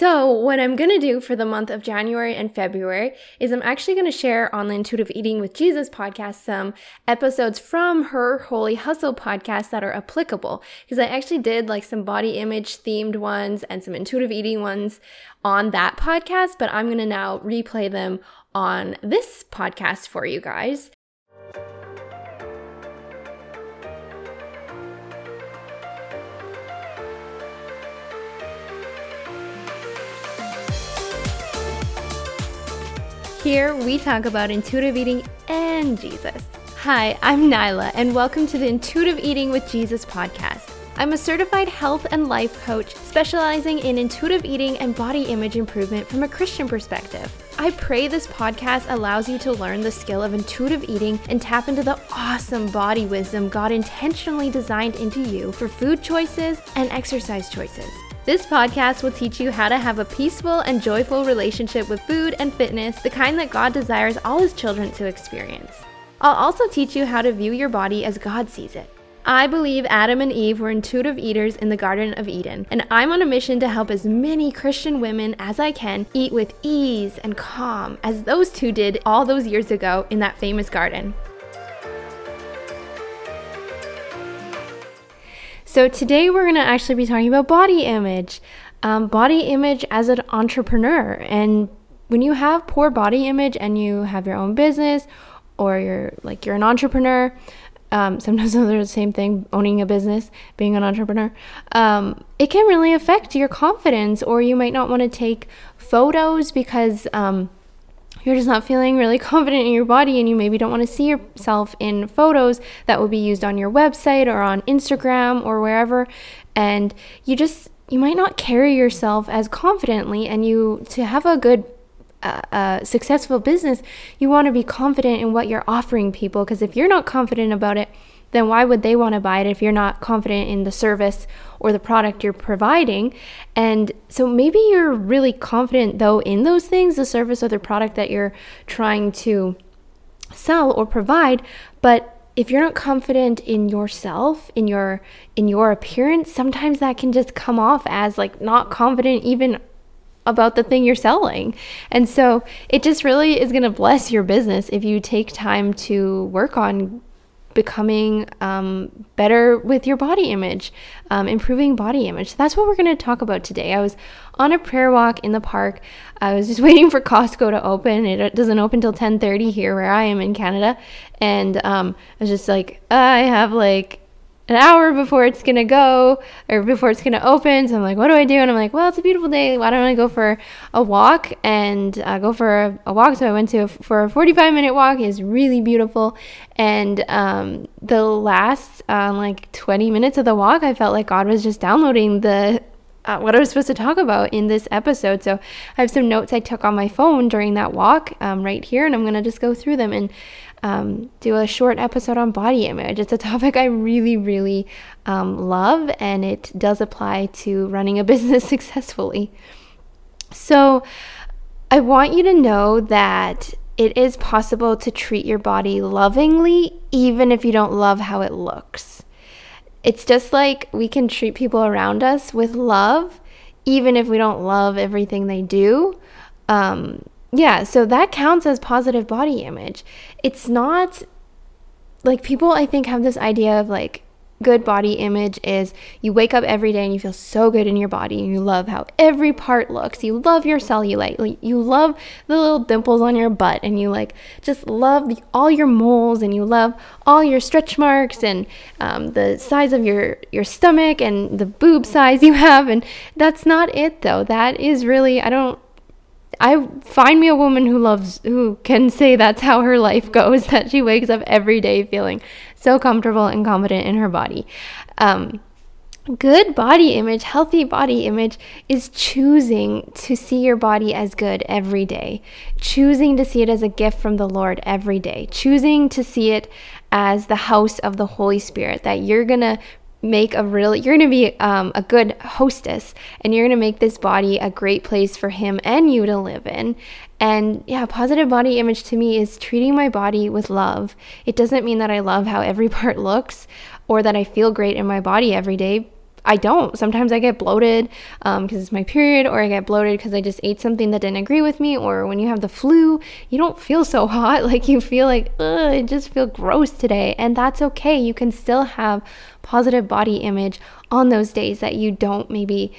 So what I'm going to do for the month of January and February is I'm actually going to share on the Intuitive Eating with Jesus podcast some episodes from Her Holy Hustle podcast that are applicable, because I actually did like some body image themed ones and some intuitive eating ones on that podcast, but I'm going to now replay them on this podcast for you guys. Here we talk about intuitive eating and Jesus. Hi, I'm Nyla, and welcome to the Intuitive Eating with Jesus podcast. I'm a certified health and life coach specializing in intuitive eating and body image improvement from a Christian perspective. I pray this podcast allows you to learn the skill of intuitive eating and tap into the awesome body wisdom God intentionally designed into you for food choices and exercise choices. This podcast will teach you how to have a peaceful and joyful relationship with food and fitness, the kind that God desires all His children to experience. I'll also teach you how to view your body as God sees it. I believe Adam and Eve were intuitive eaters in the Garden of Eden, and I'm on a mission to help as many Christian women as I can eat with ease and calm as those two did all those years ago in that famous garden. So today we're going to actually be talking about body image as an entrepreneur. And when you have poor body image and you have your own business, or you're an entrepreneur, sometimes those are the same thing, owning a business, being an entrepreneur, it can really affect your confidence, or you might not want to take photos because you're just not feeling really confident in your body, and you maybe don't want to see yourself in photos that will be used on your website or on Instagram or wherever. And you might not carry yourself as confidently, and to have a good successful business, you want to be confident in what you're offering people, because if you're not confident about it, then why would they want to buy it if you're not confident in the service or the product you're providing? And so maybe you're really confident though in those things, the service or the product that you're trying to sell or provide, but if you're not confident in yourself, in your appearance, sometimes that can just come off as like not confident even about the thing you're selling. And so it just really is going to bless your business if you take time to work on becoming better with your body image, improving body image. So that's what we're going to talk about today. I was on a prayer walk in the park. I was just waiting for Costco to open. It doesn't open till 10:30 here where I am in Canada. And I was just like, I have like an hour before it's going to open. So I'm like, what do I do? And I'm like, well, it's a beautiful day. Why don't I go for a walk? And go for a walk. So I went for a 45-minute walk. It's really beautiful. And the last 20 minutes of the walk, I felt like God was just downloading what I was supposed to talk about in this episode. So I have some notes I took on my phone during that walk right here. And I'm going to just go through them and do a short episode on body image. It's a topic I really, really love, and it does apply to running a business successfully. So I want you to know that it is possible to treat your body lovingly, even if you don't love how it looks. It's just like we can treat people around us with love, even if we don't love everything they do. So that counts as positive body image. It's not like people, I think, have this idea of like good body image is you wake up every day and you feel so good in your body and you love how every part looks. You love your cellulite. Like, you love the little dimples on your butt, and you like just love all your moles, and you love all your stretch marks, and the size of your stomach and the boob size you have. And that's not it though. That is really, I find me a woman who can say that's how her life goes, that she wakes up every day feeling so comfortable and confident in her body. Good body image, healthy body image is choosing to see your body as good every day, choosing to see it as a gift from the Lord every day, choosing to see it as the house of the Holy Spirit, that you're going to be a good hostess, and you're going to make this body a great place for Him and you to live in. And yeah, positive body image to me is treating my body with love. It doesn't mean that I love how every part looks or that I feel great in my body every day, I don't. Sometimes I get bloated because it's my period, or I get bloated because I just ate something that didn't agree with me. Or when you have the flu, you don't feel so hot. Like, you feel like, ugh, I just feel gross today. And that's okay. You can still have positive body image on those days that you don't maybe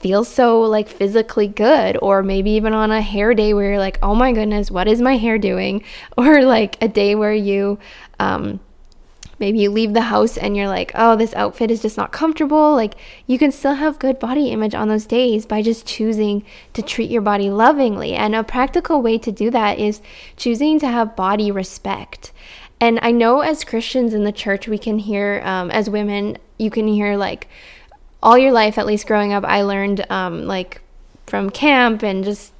feel so like physically good, or maybe even on a hair day where you're like, oh my goodness, what is my hair doing? Or like a day where you, maybe you leave the house and you're like, oh, this outfit is just not comfortable. Like, you can still have good body image on those days by just choosing to treat your body lovingly. And a practical way to do that is choosing to have body respect. And I know as Christians in the church, we can hear, as women, you can hear like all your life, at least growing up, I learned like from camp and just,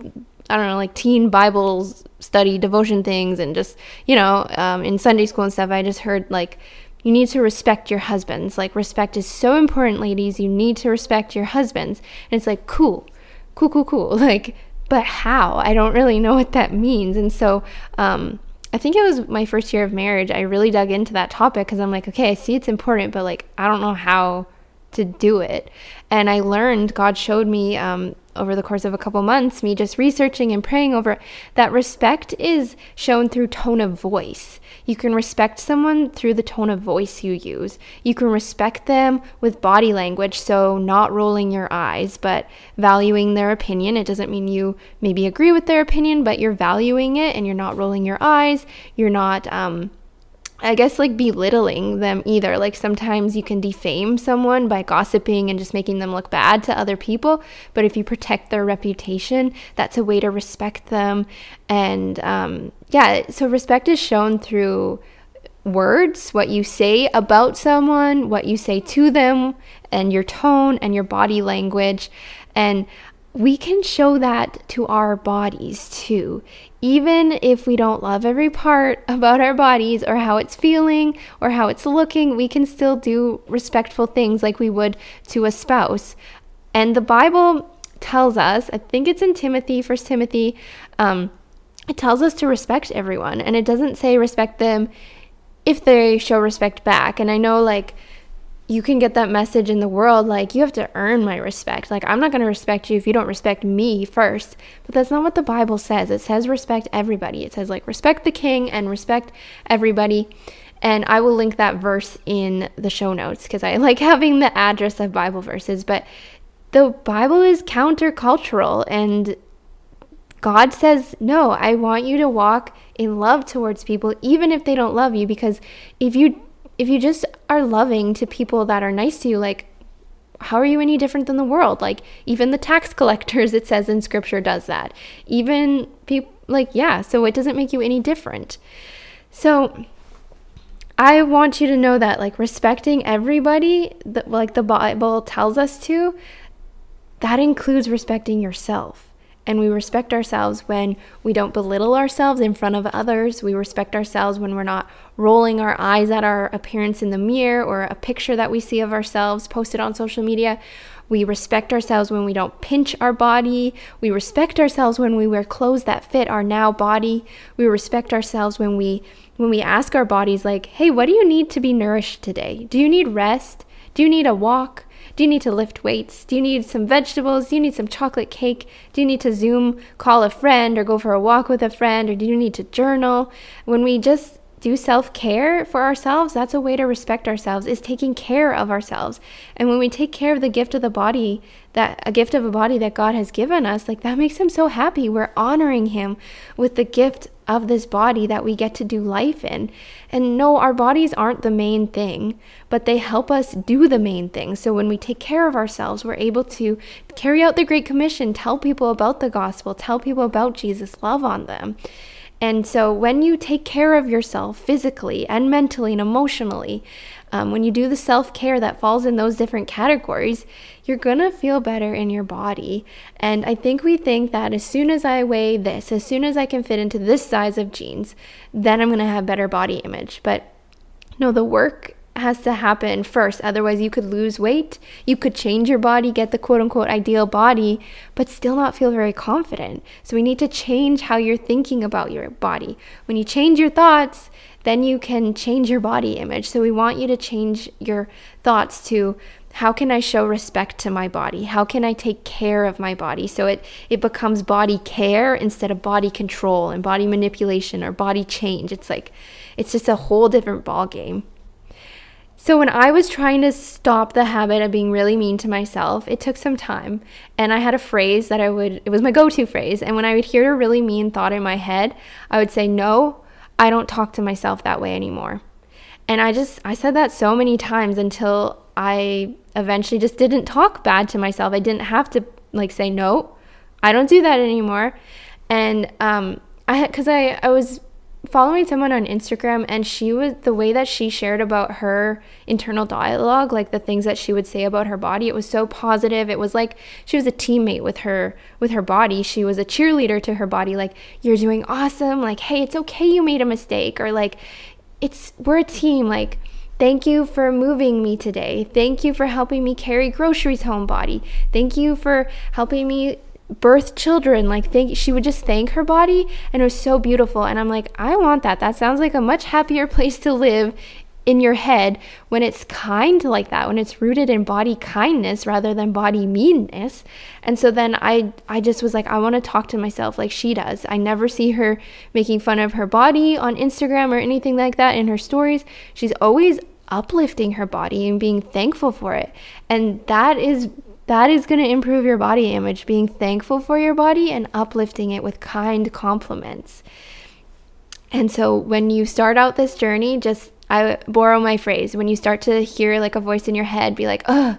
I don't know, like teen Bibles study devotion things, and just, you know, in Sunday school and stuff, I just heard like, you need to respect your husbands. Like, respect is so important, ladies. You need to respect your husbands. And it's like, cool. Like, but how? I don't really know what that means. And so, I think it was my first year of marriage, I really dug into that topic, because I'm like, okay, I see it's important, but like, I don't know how to do it. And I learned, God showed me, over the course of a couple months, me just researching and praying over it, that respect is shown through tone of voice. You can respect someone through the tone of voice you use. You can respect them with body language, so not rolling your eyes, but valuing their opinion. It doesn't mean you maybe agree with their opinion, but you're valuing it and you're not rolling your eyes. You're not, I guess, like, belittling them either. Like, sometimes you can defame someone by gossiping and just making them look bad to other people, but if you protect their reputation, that's a way to respect them. And yeah, so respect is shown through words, what you say about someone, what you say to them, and your tone and your body language. And we can show that to our bodies too. Even if we don't love every part about our bodies, or how it's feeling, or how it's looking, we can still do respectful things like we would to a spouse. And the Bible tells us, I think it's in Timothy, 1 Timothy, it tells us to respect everyone. And it doesn't say respect them if they show respect back. And I know, like, you can get that message in the world, like, you have to earn my respect. Like, I'm not going to respect you if you don't respect me first. But that's not what the Bible says. It says respect everybody. It says, like, respect the king and respect everybody. And I will link that verse in the show notes, because I like having the address of Bible verses. But the Bible is countercultural, and God says, no, I want you to walk in love towards people, even if they don't love you. Because if you just are loving to people that are nice to you, like, how are you any different than the world? Like, even the tax collectors, it says in scripture, does that. Even people, like, yeah, so it doesn't make you any different. So I want you to know that, like, respecting everybody, that, like, the Bible tells us to, that includes respecting yourself. And we respect ourselves when we don't belittle ourselves in front of others. We respect ourselves when we're not rolling our eyes at our appearance in the mirror, or a picture that we see of ourselves posted on social media. We respect ourselves when we don't pinch our body. We respect ourselves when we wear clothes that fit our now body. We respect ourselves when we ask our bodies, like, hey, what do you need to be nourished today? Do you need rest? Do you need a walk? Do you need to lift weights? Do you need some vegetables? Do you need some chocolate cake? Do you need to Zoom call a friend, or go for a walk with a friend? Or do you need to journal? When we just do self-care for ourselves, that's a way to respect ourselves, is taking care of ourselves. And when we take care of the gift of the body, that God has given us, like, that makes him so happy. We're honoring him with the gift of this body that we get to do life in. And no, our bodies aren't the main thing, but they help us do the main thing. So when we take care of ourselves, we're able to carry out the Great Commission, tell people about the gospel, tell people about Jesus, love on them. And so when you take care of yourself physically and mentally and emotionally, when you do the self-care that falls in those different categories, you're going to feel better in your body. And I think we think that as soon as I weigh this, as soon as I can fit into this size of jeans, then I'm going to have better body image. But no, the work has to happen first. Otherwise, you could lose weight, you could change your body, get the quote-unquote ideal body, but still not feel very confident. So we need to change how you're thinking about your body. When you change your thoughts, then you can change your body image. So we want you to change your thoughts to How can I show respect to my body? How can I take care of my body? So it becomes body care instead of body control and body manipulation or body change. It's like, it's just a whole different ball game. So when I was trying to stop the habit of being really mean to myself, it took some time. And I had a phrase that it was my go-to phrase. And when I would hear a really mean thought in my head, I would say, no, I don't talk to myself that way anymore. And I said that so many times until I eventually just didn't talk bad to myself. I didn't have to say, no, I don't do that anymore. And I was following someone on Instagram, and the way that she shared about her internal dialogue, the things that she would say about her body, it was so positive. It was like she was a teammate with her body. She was a cheerleader to her body. You're doing awesome. Hey, it's okay you made a mistake. Or we're a team. Thank you for moving me today. Thank you for helping me carry groceries home, body. Thank you for helping me birth children. She would just thank her body, and it was so beautiful. And I'm like, I want that. That sounds like a much happier place to live in your head when it's kind like that, when it's rooted in body kindness rather than body meanness. And so then I just was like, I want to talk to myself like she does. I never see her making fun of her body on Instagram or anything like that in her stories. She's always uplifting her body and being thankful for it. And that is going to improve your body image, being thankful for your body and uplifting it with kind compliments. And so when you start out this journey, I borrow my phrase. When you start to hear a voice in your head be oh,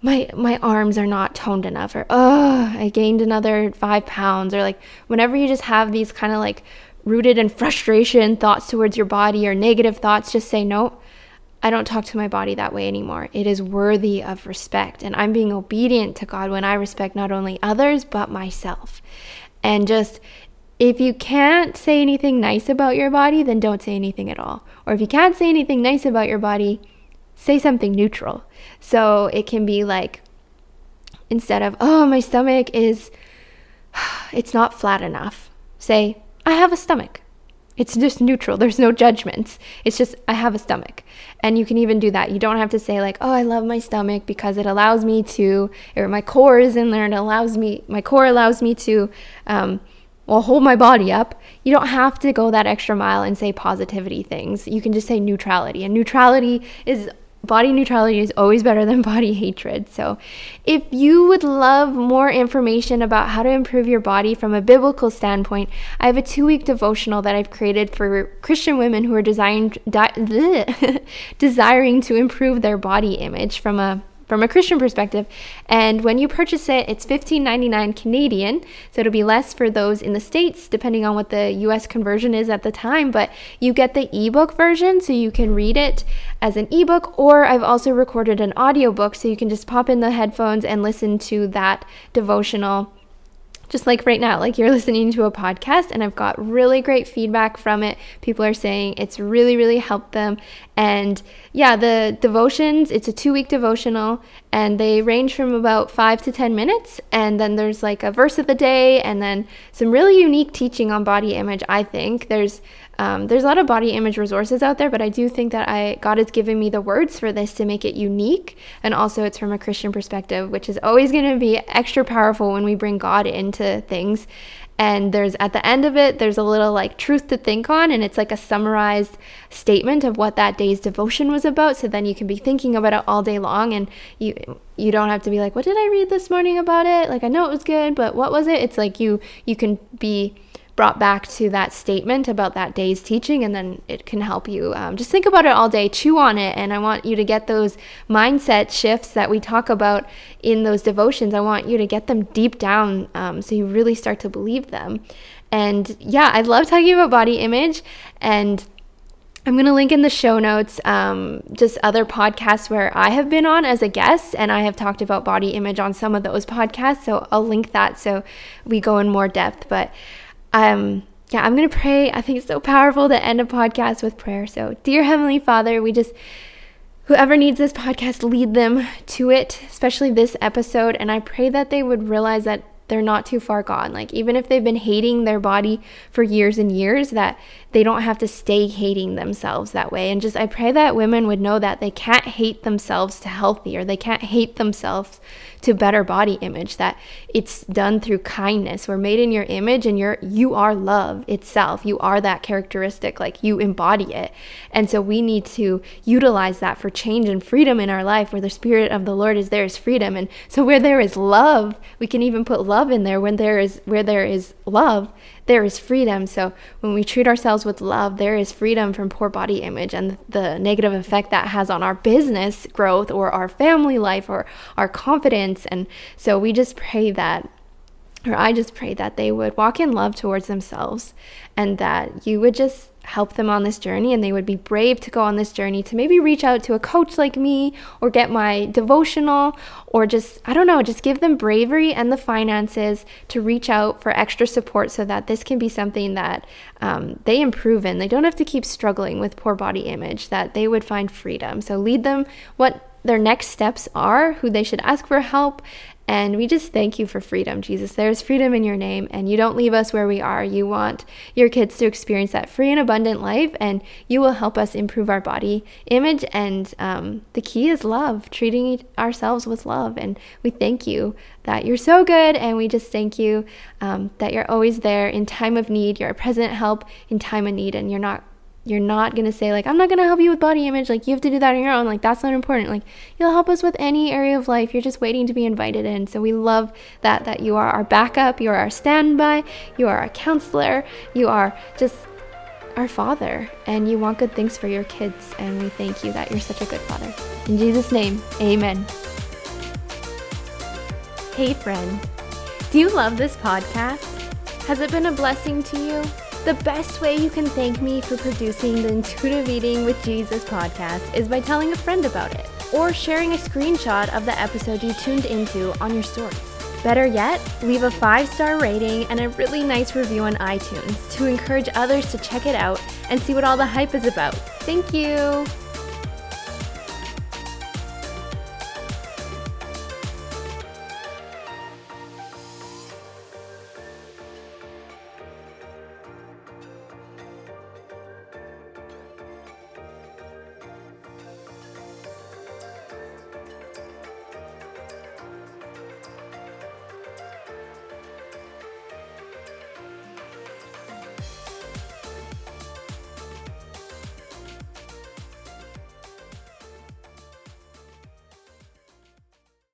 my arms are not toned enough, or oh, I gained another 5 pounds, or whenever you just have these kind of rooted in frustration thoughts towards your body or negative thoughts, just say, no, I don't talk to my body that way anymore. It is worthy of respect, and I'm being obedient to God when I respect not only others but myself. And just, if you can't say anything nice about your body, then don't say anything at all. Or if you can't say anything nice about your body, say something neutral. So it can be instead of, oh, my stomach it's not flat enough, say, I have a stomach. It's just neutral. There's no judgments. It's just, I have a stomach. And you can even do that. You don't have to say oh, I love my stomach because it allows me to, or my core is in there and my core allows me to, hold my body up. You don't have to go that extra mile and say positivity things. You can just say neutrality. And body neutrality is always better than body hatred. So if you would love more information about how to improve your body from a biblical standpoint, I have a 2-week devotional that I've created for Christian women who are desiring to improve their body image from a Christian perspective. And when you purchase it, it's $15.99 Canadian, so it'll be less for those in the States, depending on what the US conversion is at the time. But you get the ebook version, so you can read it as an ebook, or I've also recorded an audiobook, so you can just pop in the headphones and listen to that devotional. Just right now, you're listening to a podcast, and I've got really great feedback from it. People are saying it's really, really helped them. And yeah, the devotions, it's a 2-week devotional, and they range from about 5 to 10 minutes. And then there's a verse of the day, and then some really unique teaching on body image. I think there's a lot of body image resources out there, but I do think that God has given me the words for this to make it unique. And also it's from a Christian perspective, which is always going to be extra powerful when we bring God into things. And at the end of it, there's a little truth to think on. And it's a summarized statement of what that day's devotion was about. So then you can be thinking about it all day long. And you don't have to be what did I read this morning about it? I know it was good, but what was it? It's you can be brought back to that statement about that day's teaching, and then it can help you just think about it all day, chew on it. And I want you to get those mindset shifts that we talk about in those devotions. I want you to get them deep down so you really start to believe them. And yeah, I love talking about body image, and I'm going to link in the show notes just other podcasts where I have been on as a guest, and I have talked about body image on some of those podcasts, so I'll link that so we go in more depth. But I'm going to pray. I think it's so powerful to end a podcast with prayer. So dear Heavenly Father, whoever needs this podcast, lead them to it, especially this episode. And I pray that they would realize that they're not too far gone. Like, even if they've been hating their body for years and years, that they don't have to stay hating themselves that way. And just, I pray that women would know that they can't hate themselves to healthy, or they can't hate themselves to better body image, that it's done through kindness. We're made in your image, and you are love itself. You are that characteristic, like, you embody it. And so we need to utilize that for change and freedom in our life. Where the Spirit of the Lord is, there is freedom. And so where there is love, we can even put love in there. Where there is love, there is freedom. So when we treat ourselves with love, there is freedom from poor body image and the negative effect that has on our business growth or our family life or our confidence. And so we just pray that, or I just pray that they would walk in love towards themselves, and that you would just help them on this journey, and they would be brave to go on this journey, to maybe reach out to a coach like me, or get my devotional, or just, I don't know, just give them bravery and the finances to reach out for extra support, so that this can be something that they improve in. They don't have to keep struggling with poor body image, that they would find freedom. So lead them what their next steps are, who they should ask for help. And we just thank you for freedom, Jesus. There's freedom in your name, and you don't leave us where we are. You want your kids to experience that free and abundant life, and you will help us improve our body image. And the key is love, treating ourselves with love. And we thank you that you're so good, and we just thank you that you're always there in time of need. You're a present help in time of need, and you're not going to say, like, I'm not going to help you with body image. Like, you have to do that on your own. Like, that's not important. Like, you'll help us with any area of life. You're just waiting to be invited in. So we love that you are our backup. You are our standby. You are our counselor. You are just our Father. And you want good things for your kids. And we thank you that you're such a good Father. In Jesus' name, amen. Hey, friend. Do you love this podcast? Has it been a blessing to you? The best way you can thank me for producing the Intuitive Eating with Jesus podcast is by telling a friend about it, or sharing a screenshot of the episode you tuned into on your stories. Better yet, leave a 5-star rating and a really nice review on iTunes to encourage others to check it out and see what all the hype is about. Thank you!